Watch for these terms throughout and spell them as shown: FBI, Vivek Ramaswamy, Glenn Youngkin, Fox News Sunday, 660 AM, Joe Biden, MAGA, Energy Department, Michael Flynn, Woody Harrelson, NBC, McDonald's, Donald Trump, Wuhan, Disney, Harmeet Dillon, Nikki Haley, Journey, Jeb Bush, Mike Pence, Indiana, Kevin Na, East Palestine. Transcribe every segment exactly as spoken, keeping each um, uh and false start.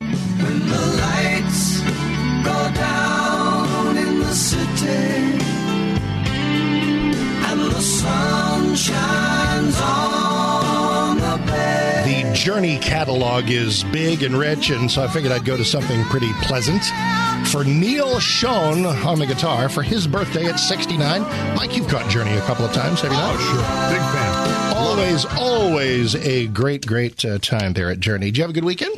When the lights go down in the city and the sun shines on the bay. The Journey catalog is big and rich, and so I figured I'd go to something pretty pleasant. For Neil Schoen on the guitar, for his birthday at sixty-nine. Mike, you've caught Journey a couple of times, have you not? Oh, sure. Big fan. Always, always a great, great uh, time there at Journey. Did you have a good weekend?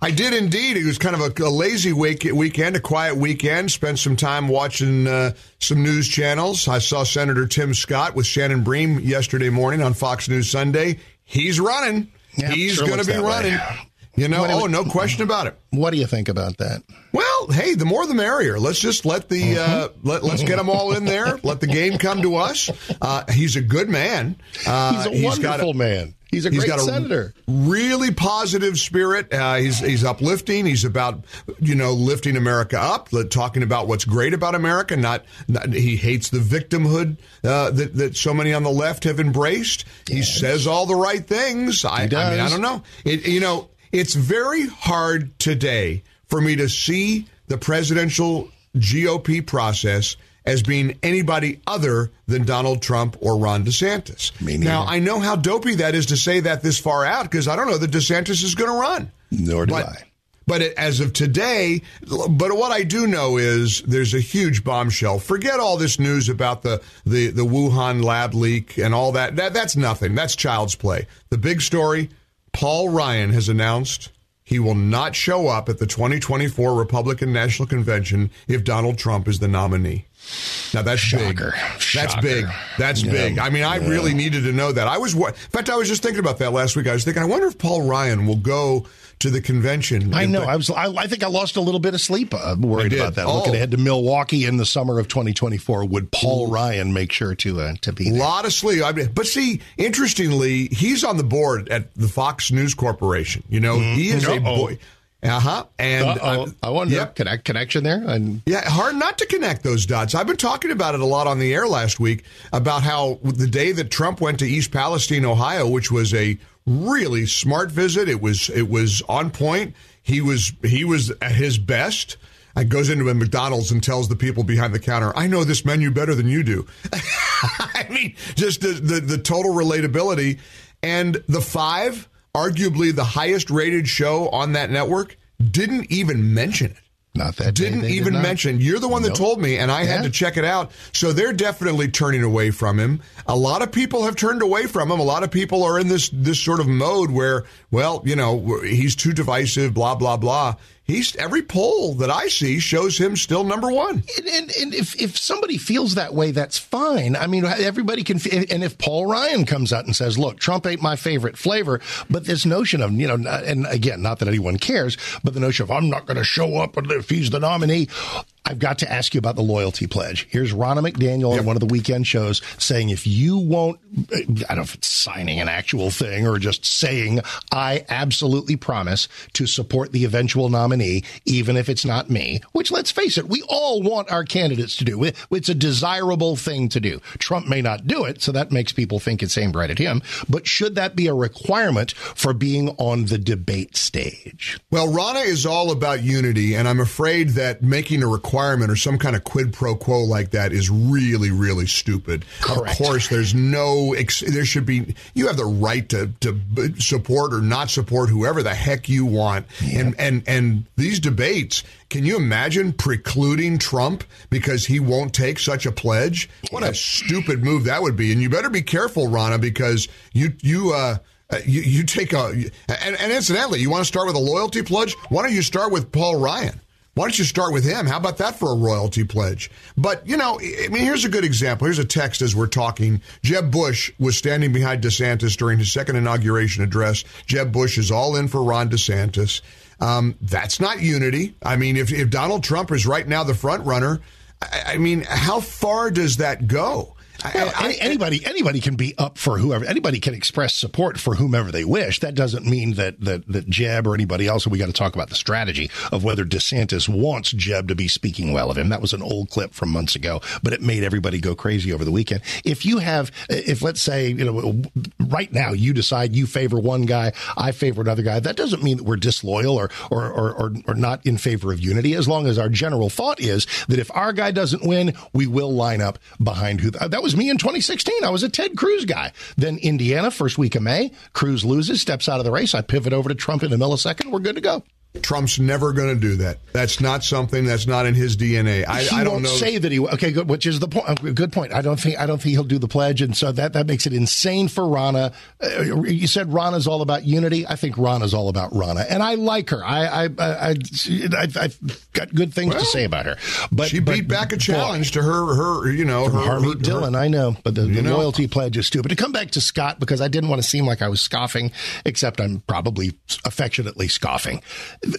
I did indeed. It was kind of a, a lazy week, weekend, a quiet weekend. Spent some time watching uh, some news channels. I saw Senator Tim Scott with Shannon Bream yesterday morning on Fox News Sunday. He's running. Yeah, He's sure going to be running. Way. You know, oh, no question about it. What do you think about that? Well, hey, the more the merrier. Let's just let the mm-hmm. uh, let let's get them all in there. Let the game come to us. Uh, he's a good man. Uh, he's a he's wonderful got a, man. He's a great he's got senator. A really positive spirit. Uh, he's he's uplifting. He's about you know lifting America up. Talking about what's great about America. Not, not he hates the victimhood uh, that that so many on the left have embraced. Yes. He says all the right things. I, he does. I mean, I don't know. It, you know. It's very hard today for me to see the presidential G O P process as being anybody other than Donald Trump or Ron DeSantis. Now, I know how dopey that is to say that this far out, because I don't know that DeSantis is going to run. Nor do but, I. But it, as of today, but what I do know is there's a huge bombshell. Forget all this news about the, the, the Wuhan lab leak and all that. that. That's nothing. That's child's play. The big story: Paul Ryan has announced he will not show up at the twenty twenty-four Republican National Convention if Donald Trump is the nominee. Now, that's Shocker. big. That's Shocker. big. That's yeah. big. I mean, I yeah. really needed to know that. I was, in fact, I was just thinking about that last week. I was thinking, I wonder if Paul Ryan will go to the convention. I know. Th- I was. I, I think I lost a little bit of sleep. I'm worried about that. Oh. Looking ahead to Milwaukee in the summer of twenty twenty-four, would Paul Ryan make sure to uh, to be there? A lot of sleep. I mean, but see, interestingly, he's on the board at the Fox News Corporation. You know, mm-hmm. he is Uh-oh. a boy. Uh-huh. And Uh-oh. I wonder, yep. connect, connection there? And yeah, hard not to connect those dots. I've been talking about it a lot on the air last week, about how the day that Trump went to East Palestine, Ohio, which was a really smart visit. It was it was on point. He was he was at his best. And goes into a McDonald's and tells the people behind the counter, "I know this menu better than you do." I mean, just the, the the total relatability. And the five, arguably the highest rated show on that network, didn't even mention it. Not that didn't day, even did mention. You're the one nope. that told me, and I yeah. had to check it out. So they're definitely turning away from him. A lot of people have turned away from him. A lot of people are in this this sort of mode where, well, you know, he's too divisive, blah blah blah. He's every poll that I see shows him still number one. And, and, and if if somebody feels that way, that's fine. I mean, everybody can. And if Paul Ryan comes out and says, "Look, Trump ain't my favorite flavor," but this notion of, you know, and again, not that anyone cares, but the notion of I'm not going to show up and if he's the nominee, I've got to ask you about the loyalty pledge. Here's Ronna McDaniel on yep. one of the weekend shows saying, if you won't, I don't know if it's signing an actual thing or just saying, I absolutely promise to support the eventual nominee, even if it's not me, which, let's face it, we all want our candidates to do. It's a desirable thing to do. Trump may not do it, so that makes people think it's aimed right at him. But should that be a requirement for being on the debate stage? Well, Ronna is all about unity, and I'm afraid that making a requirement requirement or some kind of quid pro quo like that is really, really stupid. Correct. Of course, there's no, ex- there should be, you have the right to, to support or not support whoever the heck you want. Yeah. And, and, and these debates, can you imagine precluding Trump because he won't take such a pledge? What yeah. a stupid move that would be. And you better be careful, Ronna, because you, you, uh, Uh, you, you take a, and, and incidentally, you want to start with a loyalty pledge? Why don't you start with Paul Ryan? Why don't you start with him? How about that for a royalty pledge? But, you know, I mean, here's a good example. Here's a text as we're talking. Jeb Bush was standing behind DeSantis during his second inauguration address. Jeb Bush is all in for Ron DeSantis. Um, that's not unity. I mean, if, if Donald Trump is right now the front runner, I, I mean, how far does that go? Well, I, I, anybody anybody can be up for whoever. Anybody can express support for whomever they wish. That doesn't mean that that, that Jeb or anybody else. We got to talk about the strategy of whether DeSantis wants Jeb to be speaking well of him. That was an old clip from months ago, but it made everybody go crazy over the weekend. If you have, if let's say, you know, right now you decide you favor one guy, I favor another guy. That doesn't mean that we're disloyal or or or, or, or not in favor of unity. As long as our general thought is that if our guy doesn't win, we will line up behind who th- that was. Me in twenty sixteen. I was a Ted Cruz guy. Then Indiana, first week of May, Cruz loses, steps out of the race. I pivot over to Trump in a millisecond. We're good to go. Trump's never going to do that. That's not something that's not in his D N A. I, he I don't won't know. Say that he okay, good, which is the point. Good point. I don't think I don't think he'll do the pledge, and so that, that makes it insane for Ronna. Uh, you said Ronna's all about unity. I think Ronna's all about Ronna, and I like her. I I I, I I've got good things well, to say about her. But she but, beat back a challenge but, to her her you know her, Harmeet Dillon. I know, but the, the loyalty pledge is stupid. To come back to Scott, because I didn't want to seem like I was scoffing, except I'm probably affectionately scoffing.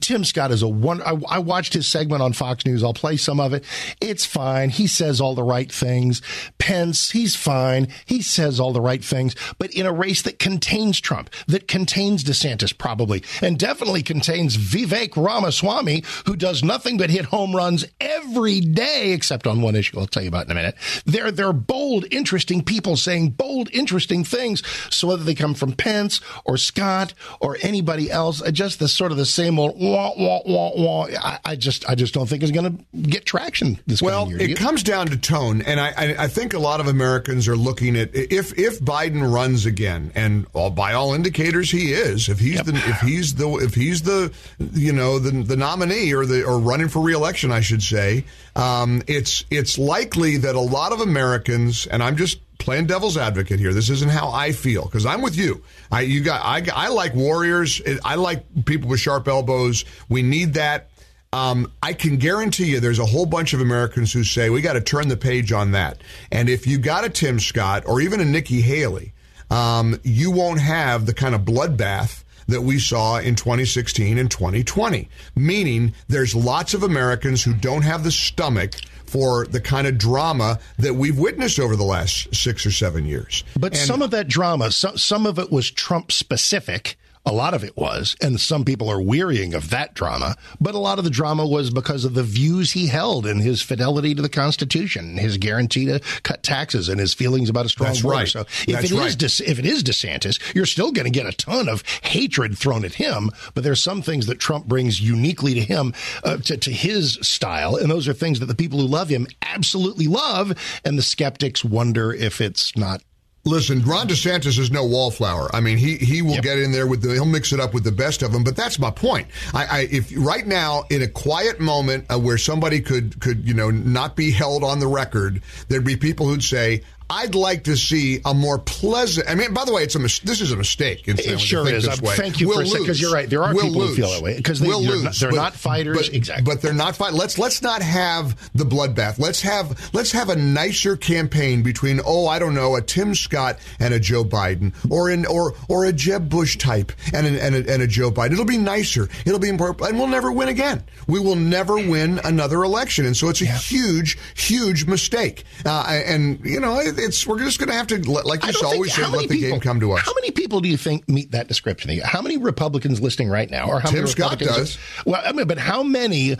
Tim Scott is a one. I, I watched his segment on Fox News. I'll play some of it. It's fine. He says all the right things. Pence, he's fine. He says all the right things. But in a race that contains Trump, that contains DeSantis probably, and definitely contains Vivek Ramaswamy, who does nothing but hit home runs every day, except on one issue I'll tell you about in a minute. They're, they're bold, interesting people saying bold, interesting things. So whether they come from Pence or Scott or anybody else, just the sort of the same old Wah, wah, wah, wah. I, I just I just don't think it's going to get traction this well, year. Well, it comes down to tone, and I, I, I think a lot of Americans are looking at if if Biden runs again, and all, by all indicators he is. If he's yep. the if he's the if he's the you know the the nominee or the or running for re-election, I should say, um, it's it's likely that a lot of Americans, and I'm just playing devil's advocate here. This isn't how I feel, because I'm with you. I you got I, I like warriors. I like people with sharp elbows. We need that. Um, I can guarantee you there's a whole bunch of Americans who say we got to turn the page on that. And if you got a Tim Scott or even a Nikki Haley, um, you won't have the kind of bloodbath that we saw in twenty sixteen and twenty twenty, meaning there's lots of Americans who don't have the stomach for the kind of drama that we've witnessed over the last six or seven years. But and some of that drama, so, some of it was Trump-specific. A lot of it was, and some people are wearying of that drama, but a lot of the drama was because of the views he held and his fidelity to the Constitution, his guarantee to cut taxes, and his feelings about a strong That's border. Right. So if That's it right. is De- if it is DeSantis, you're still going to get a ton of hatred thrown at him, but there's some things that Trump brings uniquely to him, uh, to, to his style, and those are things that the people who love him absolutely love, and the skeptics wonder if it's not. Listen, Ron DeSantis is no wallflower. I mean, he, he will yep. get in there with the, he'll mix it up with the best of them, but that's my point. I, I if right now, in a quiet moment uh, where somebody could, could, you know, not be held on the record, there'd be people who'd say, I'd like to see a more pleasant. I mean, by the way, it's a mis- this is a mistake. It sure is. Thank you we'll for a second, because you're right. There are we'll people lose. who feel that way because they, we'll they're, not, they're but, not fighters. But, exactly, but they're not fight. Let's let's not have the bloodbath. Let's have let's have a nicer campaign between oh I don't know a Tim Scott and a Joe Biden or in or or a Jeb Bush type and an, and a, and a Joe Biden. It'll be nicer. It'll be important, and we'll never win again. We will never win another election, and so it's a yeah. huge huge mistake. Uh, and you know. It, It's we're just going to have to, like you always say, let the people, game come to us. How many people do you think meet that description? How many Republicans listening right now? Or how Tim many Scott does. Well, I mean, but how many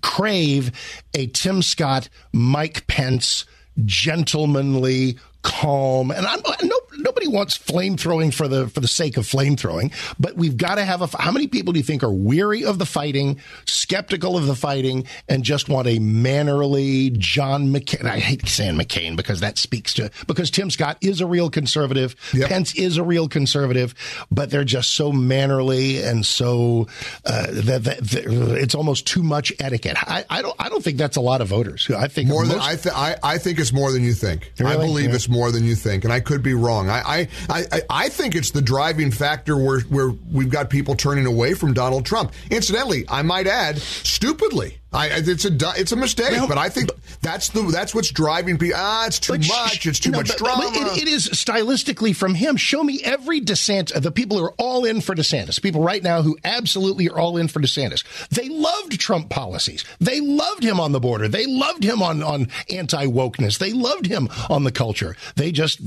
crave a Tim Scott, Mike Pence, gentlemanly, calm? And I'm no, nobody wants flame throwing for the for the sake of flame throwing. But we've got to have a. How many people do you think are weary of the fighting, skeptical of the fighting, and just want a mannerly John McCain? I hate saying McCain because that speaks to because Tim Scott is a real conservative. Yep. Pence is a real conservative, but they're just so mannerly and so uh, that, that, that it's almost too much etiquette. I, I don't. I don't think that's a lot of voters. I think more most, than I, th- I. I think it's more than you think. Really? I believe yeah. it's more than you think, and I could be wrong. I I, I, I think it's the driving factor where, where we've got people turning away from Donald Trump. Incidentally, I might add, stupidly. I, it's a it's a mistake, well, but I think that's the that's what's driving people. Ah, it's too much. It's too no, much but, drama. But it, it is stylistically from him. Show me every DeSantis. The people who are all in for DeSantis. People right now who absolutely are all in for DeSantis. They loved Trump policies. They loved him on the border. They loved him on on anti-wokeness. They loved him on the culture. They just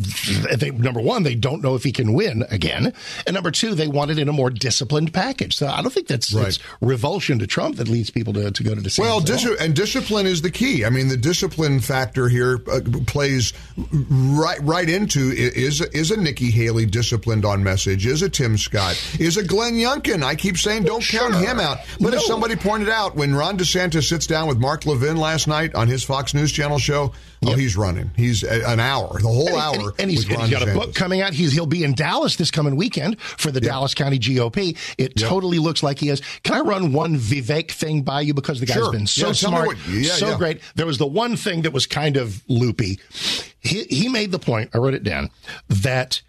they number one, they don't know if he can win again, and number two, they want it in a more disciplined package. So I don't think that's, right. that's revulsion to Trump that leads people to to go to DeSantis. Well, dis- and discipline is the key. I mean, the discipline factor here uh, plays right right into is is a Nikki Haley disciplined on message, is a Tim Scott, is a Glenn Youngkin. I keep saying don't sure. count him out. But no. as somebody pointed out, when Ron DeSantis sits down with Mark Levin last night on his Fox News Channel show, yep. oh, he's running. He's a, an hour, the whole and he, hour. And, he, and he's, and he's got DeSantis. a book coming out. He's, he'll be in Dallas this coming weekend for the yep. Dallas County G O P. It yep. totally looks like he is. Can I run one Vivek thing by you? Because the guy Sure. been so yeah, smart, what, yeah, so yeah. great. There was the one thing that was kind of loopy. He, he made the point, I wrote it down, that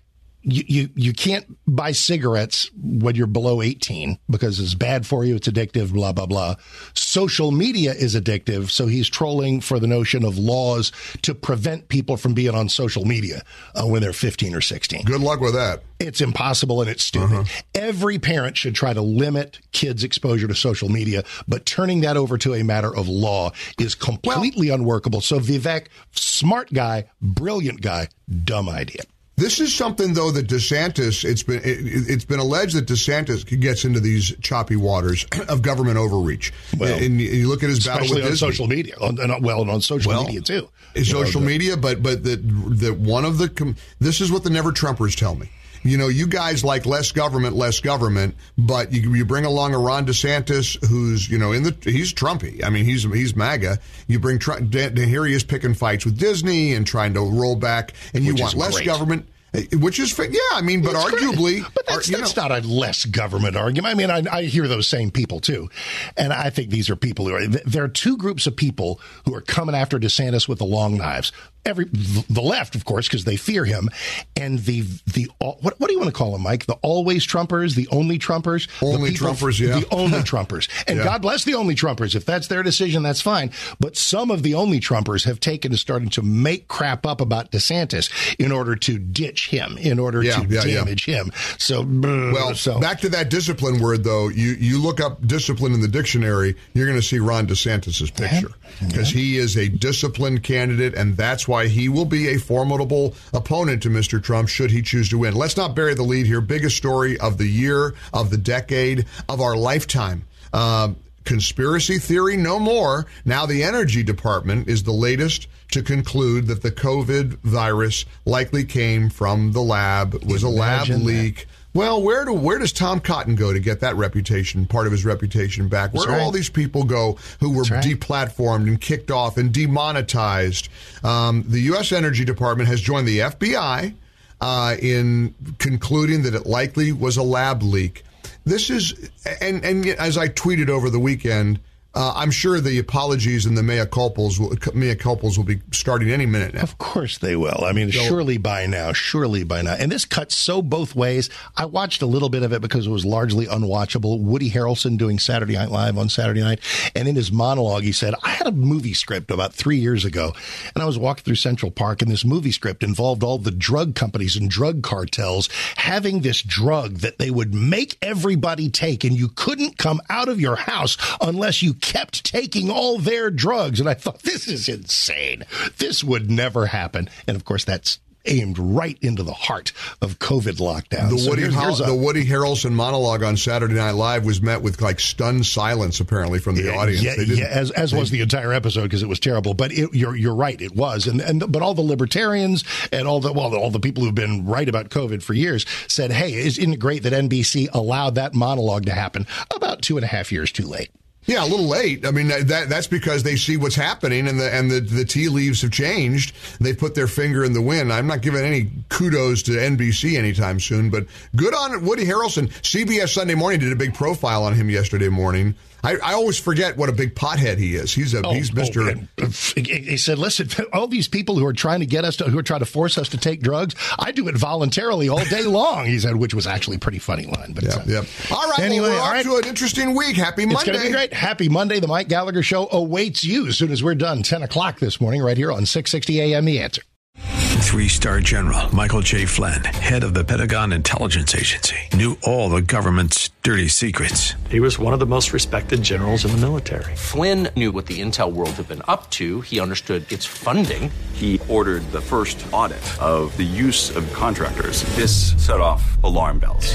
you, you, you can't buy cigarettes when you're below eighteen because it's bad for you, it's addictive, blah, blah, blah. Social media is addictive, so he's trolling for the notion of laws to prevent people from being on social media uh, when they're fifteen or sixteen. Good luck with that. It's impossible and it's stupid. Uh-huh. Every parent should try to limit kids' exposure to social media, but turning that over to a matter of law is completely well, unworkable. So Vivek, smart guy, brilliant guy, dumb idea. This is something, though, that DeSantis, it's been it, it's been alleged that DeSantis gets into these choppy waters of government overreach. Well, and you look at his battle with on Disney. Social media, on, well, and on social well, media, too. Social know, media, but but that that one of the, this is what the Never Trumpers tell me. You know, you guys like less government, less government, but you, you bring along a Ron DeSantis who's, you know, in the he's Trumpy. I mean, he's he's MAGA. You bring Trump, De, De, here he is picking fights with Disney and trying to roll back, and you which want less great. government. Which is, yeah, I mean, but it's arguably. Great. But that's, are, that's not a less government argument. I mean, I, I hear those same people, too. And I think these are people who are, there are two groups of people who are coming after DeSantis with the long knives. Every The left, of course, because they fear him. And the, the what, what do you want to call them, Mike? The always Trumpers, the only Trumpers. Only the people, Trumpers, yeah. The only Trumpers. And yeah. God bless the only Trumpers. If that's their decision, that's fine. But some of the only Trumpers have taken to starting to make crap up about DeSantis in order to ditch him in order yeah, to yeah, damage yeah. him. So, well, so. back to that discipline word, though. You you look up discipline in the dictionary, you're going to see Ron DeSantis's picture because yeah. he is a disciplined candidate, and that's why he will be a formidable opponent to Mister Trump should he choose to win. Let's not bury the lead here. Biggest story of the year, of the decade, of our lifetime. Um, Conspiracy theory no more. Now the Energy Department is the latest to conclude that the COVID virus likely came from the lab, was a lab leak. Well, where do where does Tom Cotton go to get that reputation, part of his reputation back? Where do all these people go who were deplatformed and kicked off and demonetized? Um, the U S Energy Department has joined the F B I uh, in concluding that it likely was a lab leak. This is, and, and as I tweeted over the weekend, uh, I'm sure the apologies and the mea culpas will, mea culpas will be starting any minute now. Of course they will. I mean, so, surely by now, surely by now. And this cuts so both ways. I watched a little bit of it because it was largely unwatchable. Woody Harrelson doing Saturday Night Live on Saturday night. And in his monologue, he said, I had a movie script about three years ago, and I was walking through Central Park, and this movie script involved all the drug companies and drug cartels having this drug that they would make everybody take, and you couldn't come out of your house unless you kept taking all their drugs. And I thought, this is insane. This would never happen. And of course, that's aimed right into the heart of COVID lockdown. The, so Woody, here's, here's a, the Woody Harrelson monologue on Saturday Night Live was met with like stunned silence, apparently, from the yeah, audience. Yeah, they didn't, yeah as, as they, was the entire episode because it was terrible. But it, you're you're right, it was. And and but all the libertarians and all the well, all the people who've been right about COVID for years said, "Hey, isn't it great that N B C allowed that monologue to happen?" About two and a half years too late. Yeah, a little late. I mean, that that's because they see what's happening and the and the, the tea leaves have changed. They put their finger in the wind. I'm not giving any kudos to N B C anytime soon, but good on Woody Harrelson. C B S Sunday Morning did a big profile on him yesterday morning. I, I always forget what a big pothead he is. He's a oh, he's Mister Oh, he said, "Listen, all these people who are trying to get us to, who are trying to force us to take drugs, I do it voluntarily all day long." He said, which was actually a pretty funny line. But yep, yep. All right, anyway, well, we're all off right. to an interesting week. Happy Monday. It's gonna be great. happy Monday. The Mike Gallagher Show awaits you as soon as we're done, ten o'clock this morning, right here on six sixty A M The Answer. Three-star General Michael J. Flynn, head of the Pentagon Intelligence Agency, knew all the government's dirty secrets. He was one of the most respected generals in the military. Flynn knew what the intel world had been up to. He understood its funding. He ordered the first audit of the use of contractors. This set off alarm bells.